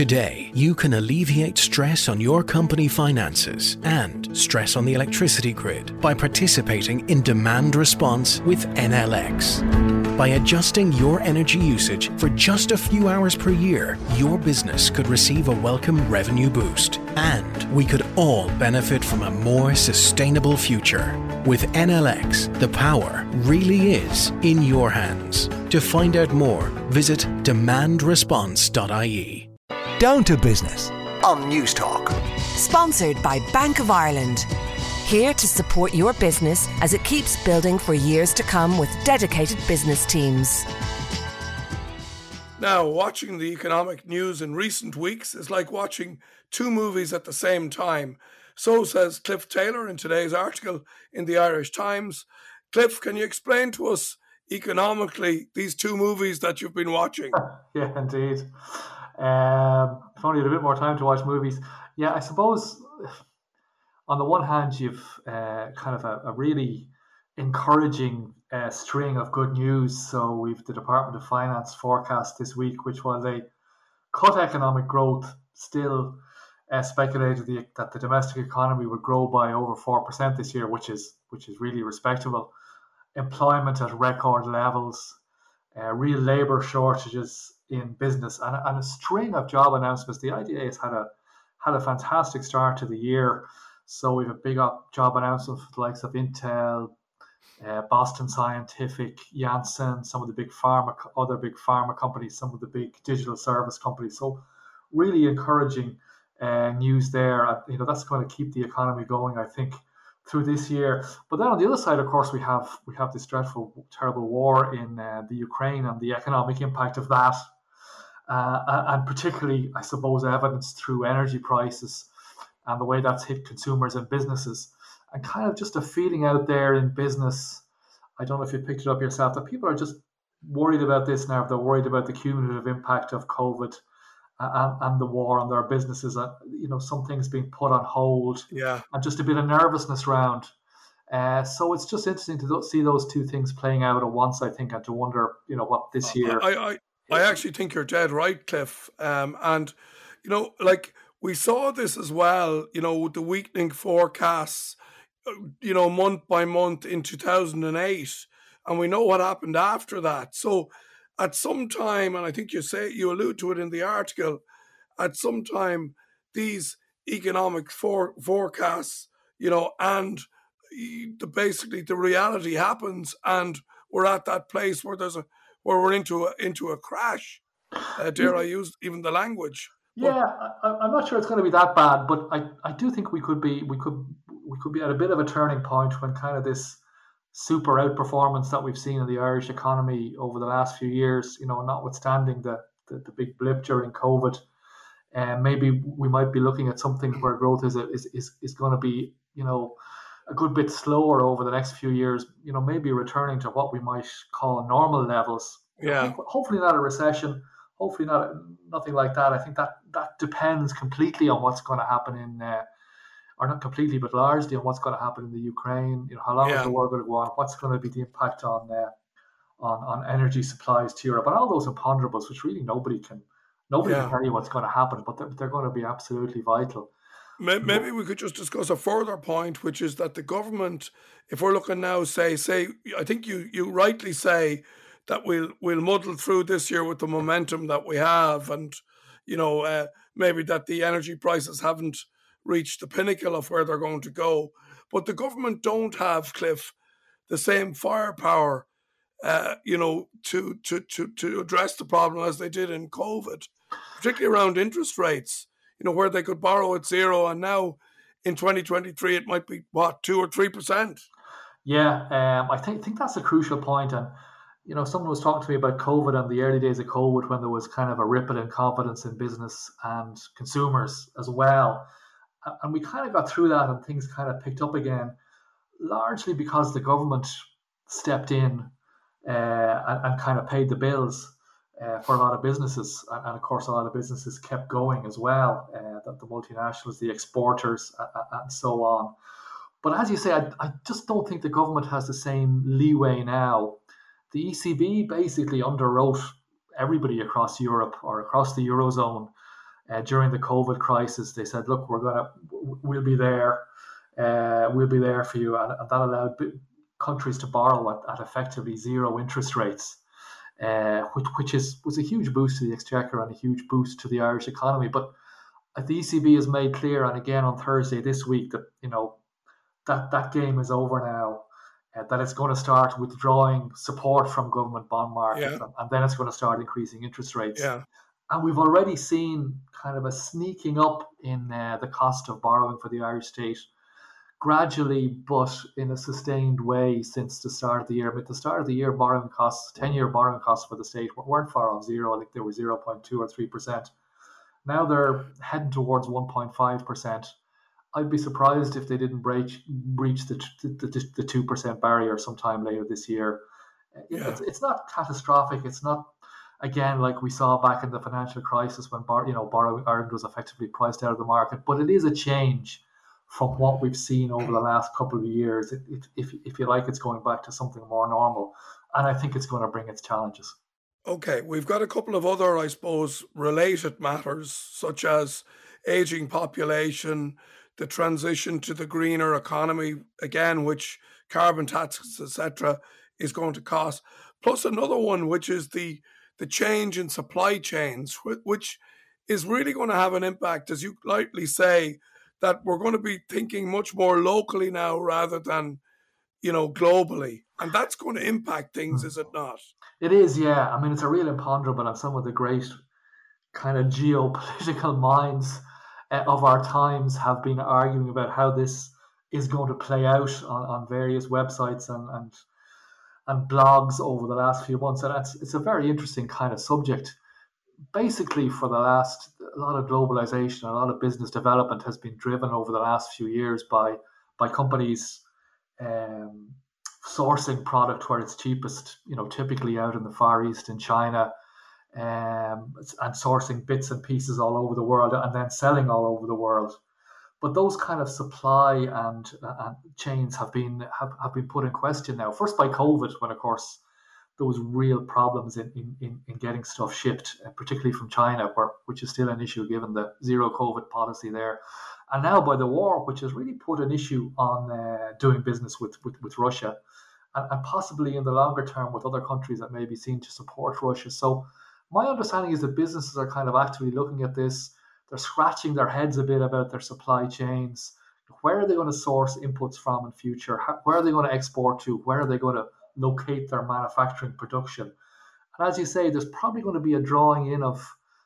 Today, you can alleviate stress on your company finances and stress on the electricity grid by participating in demand response with NLX. By adjusting your energy usage for just a few hours per year, your business could receive a welcome revenue boost, and we could all benefit from a more sustainable future. With NLX, the power really is in your hands. To find out more, visit demandresponse.ie. Down to business on News Talk. Sponsored by Bank of Ireland. Here to support your business as it keeps building for years to come with dedicated business teams. Now, watching the economic news in recent weeks is like watching two movies at the same time. So says Cliff Taylor in today's article in the Irish Times. Cliff, can you explain to us economically these two movies that you've been watching? Yeah, indeed. If only you had a bit more time to watch movies. Yeah, I suppose on the one hand, you've kind of a really encouraging string of good news. So we've the Department of Finance forecast this week, which while they cut economic growth, still speculated that the domestic economy would grow by over 4% this year, which is really respectable. Employment at record levels, real labour shortages in business, and a string of job announcements. The IDA has had a fantastic start to the year. So we have a big job announcement for the likes of Intel, Boston Scientific, Janssen, some of the other big pharma companies, some of the big digital service companies. So really encouraging news there. You know, that's going to keep the economy going, I think, through this year. But then on the other side, of course, we have this dreadful, terrible war in the Ukraine and the economic impact of that, and particularly, I suppose, evidenced through energy prices and the way that's hit consumers and businesses, and kind of just a feeling out there in business. I don't know if you picked it up yourself, that people are just worried about this now. They're worried about the cumulative impact of COVID and the war on their businesses, you know, some things being put on hold, and just a bit of nervousness around. So it's just interesting to see those two things playing out at once, I think, and to wonder, you know, what this year. I actually think you're dead right, Cliff. And, you know, like we saw this as well, you know, with the weakening forecasts, you know, month by month in 2008, and we know what happened after that. So at some time, and I think you allude to it in the article, at some time these economic forecasts, you know, and basically the reality happens, and we're at that place where we're into a crash. Dare I use even the language? Yeah, I'm not sure it's going to be that bad, but I do think we could be at a bit of a turning point when kind of this super outperformance that we've seen in the Irish economy over the last few years, you know, notwithstanding the big blip during COVID, maybe we might be looking at something where growth is going to be, you know, a good bit slower over the next few years, you know, maybe returning to what we might call normal levels. Yeah. Hopefully not a recession, hopefully nothing like that. I think that depends completely on what's going to happen in or not completely, but largely on what's going to happen in the Ukraine. You know, how long is the war going to go on? What's going to be the impact on energy supplies to Europe? And all those imponderables, which really nobody can tell you what's going to happen, but they're going to be absolutely vital. Maybe we could just discuss a further point, which is that the government, if we're looking now, say, I think you rightly say that we'll muddle through this year with the momentum that we have, and you know maybe that the energy prices haven't reach the pinnacle of where they're going to go. But the government don't have, Cliff, the same firepower, you know, to address the problem as they did in COVID, particularly around interest rates, you know, where they could borrow at zero. And now in 2023, it might be, 2 or 3%? Yeah, I think that's a crucial point. And, you know, someone was talking to me about COVID and the early days of COVID when there was kind of a ripple in confidence in business and consumers as well. And we kind of got through that and things kind of picked up again, largely because the government stepped in and kind of paid the bills for a lot of businesses. And of course, a lot of businesses kept going as well, the multinationals, the exporters, and so on. But as you say, I just don't think the government has the same leeway now. The ECB basically underwrote everybody across Europe or across the Eurozone during the COVID crisis, they said, look, we'll be there. We'll be there for you. And that allowed countries to borrow at effectively zero interest rates, which was a huge boost to the exchequer and a huge boost to the Irish economy. But the ECB has made clear, and again on Thursday this week, that that game is over now, that it's going to start withdrawing support from government bond markets, and then it's going to start increasing interest rates. Yeah. And we've already seen kind of a sneaking up in the cost of borrowing for the Irish state, gradually but in a sustained way since the start of the year. But at the start of the year, borrowing costs, 10-year borrowing costs for the state weren't far off zero. I think they were 0.2 or 3%. Now they're heading towards 1.5%. I'd be surprised if they didn't breach the 2% barrier sometime later this year. Yeah. It's not catastrophic. It's not, again, like we saw back in the financial crisis when borrowing Ireland was effectively priced out of the market. But it is a change from what we've seen over the last couple of years. If you like, it's going back to something more normal. And I think it's going to bring its challenges. Okay, we've got a couple of other, I suppose, related matters, such as ageing population, the transition to the greener economy, again, which carbon taxes, etc., is going to cost. Plus another one, which is the change in supply chains, which is really going to have an impact, as you lightly say, that we're going to be thinking much more locally now rather than, globally. And that's going to impact things, is it not? It is, yeah. I mean, it's a real imponderable, and some of the great kind of geopolitical minds of our times have been arguing about how this is going to play out on various websites and blogs over the last few months. And it's a very interesting kind of subject. Basically, a lot of globalization, a lot of business development has been driven over the last few years by companies sourcing product where it's cheapest, typically out in the Far East in China, and sourcing bits and pieces all over the world and then selling all over the world. But those kind of supply and chains have been put in question now, first by COVID, when, of course, there was real problems in getting stuff shipped, particularly from China, which is still an issue given the zero COVID policy there. And now by the war, which has really put an issue on doing business with Russia, and possibly in the longer term with other countries that may be seen to support Russia. So my understanding is that businesses are kind of actively looking at this. They're scratching their heads a bit about their supply chains. Where are they going to source inputs from in future? Where are they going to export to? Where are they going to locate their manufacturing production? And as you say, there's probably going to be a drawing in of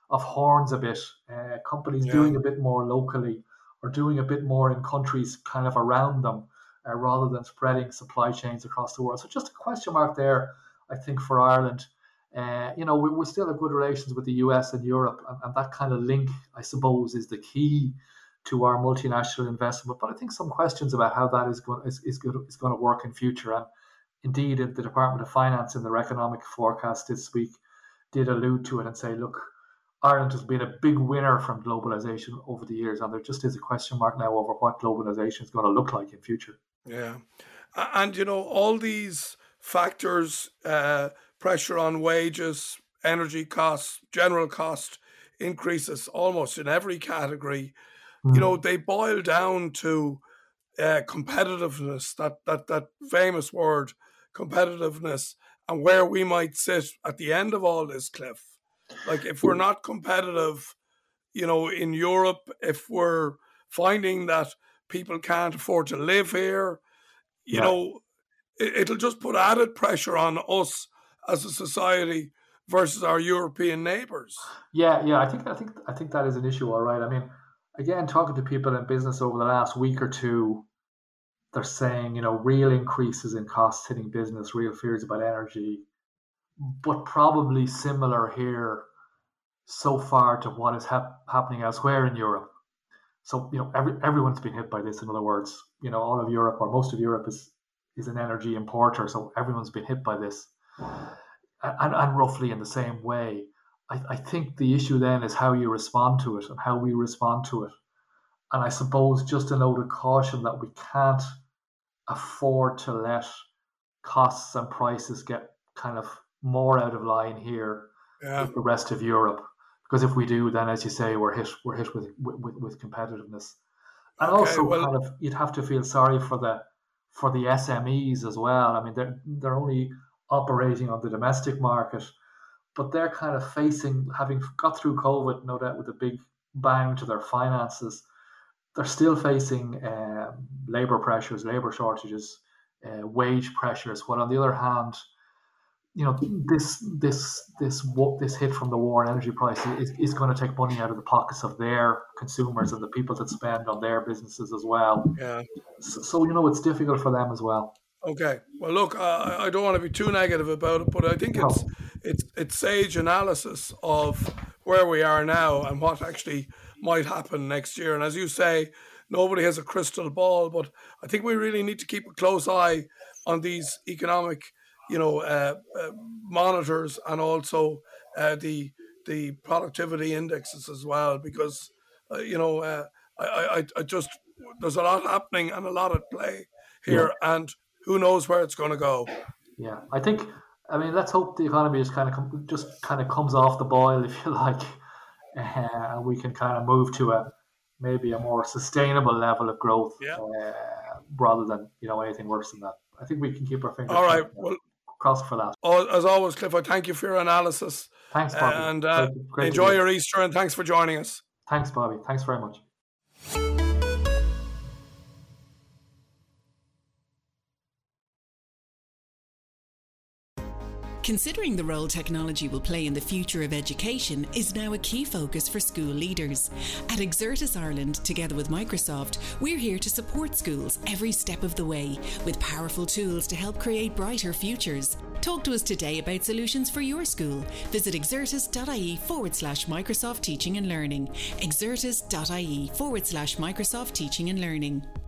horns a bit. Companies doing a bit more locally or doing a bit more in countries kind of around them, rather than spreading supply chains across the world. So just a question mark there, I think, for Ireland. We still have good relations with the US and Europe, and that kind of link, I suppose, is the key to our multinational investment. But I think some questions about how that is going to work in future. And indeed, the Department of Finance in their economic forecast this week did allude to it and say, look, Ireland has been a big winner from globalization over the years, and there just is a question mark now over what globalization is going to look like in future. Yeah. And, all these factors, pressure on wages, energy costs, general cost increases almost in every category, they boil down to competitiveness, that famous word, competitiveness, and where we might sit at the end of all this, Cliff. Like, if we're not competitive, in Europe, if we're finding that people can't afford to live here, it'll just put added pressure on us as a society versus our European neighbours. Yeah. I think that is an issue, all right. I mean, again, talking to people in business over the last week or two, they're saying, real increases in costs hitting business, real fears about energy, but probably similar here so far to what is happening elsewhere in Europe. So, everyone's been hit by this. In other words, all of Europe, or most of Europe, is an energy importer. So everyone's been hit by this. And roughly in the same way. I think the issue then is how you respond to it and how we respond to it. And I suppose just a note of caution that we can't afford to let costs and prices get kind of more out of line here with the rest of Europe. because if we do, then as you say, we're hit with competitiveness. And okay, also, well, kind of, you'd have to feel sorry for the SMEs as well. I mean, they're only operating on the domestic market, but they're kind of facing, having got through COVID, no doubt, with a big bang to their finances. They're still facing labour pressures, labour shortages, wage pressures. While on the other hand, you know, this hit from the war and energy prices is going to take money out of the pockets of their consumers and the people that spend on their businesses as well. Yeah. So you know, it's difficult for them as well. Okay. Well, look, I don't want to be too negative about it, but I think it's sage analysis of where we are now and what actually might happen next year. And as you say, nobody has a crystal ball, but I think we really need to keep a close eye on these economic, you know, monitors, and also the productivity indexes as well, because you know, I just, there's a lot happening and a lot at play here, yeah. And who knows where it's going to go? Yeah, I think, I mean, let's hope the economy just kind of comes off the boil, if you like, and we can kind of move to maybe a more sustainable level of growth, yeah. Rather than, you know, anything worse than that. I think we can keep our fingers crossed for that. As always, Cliff, I thank you for your analysis. Thanks, Bobby. And enjoy your Easter, and thanks for joining us. Thanks, Bobby. Thanks very much. Considering the role technology will play in the future of education is now a key focus for school leaders. At Exertus Ireland, together with Microsoft, we're here to support schools every step of the way with powerful tools to help create brighter futures. Talk to us today about solutions for your school. Visit exertus.ie/Microsoft Teaching and Learning. Exertus.ie/Microsoft Teaching and Learning.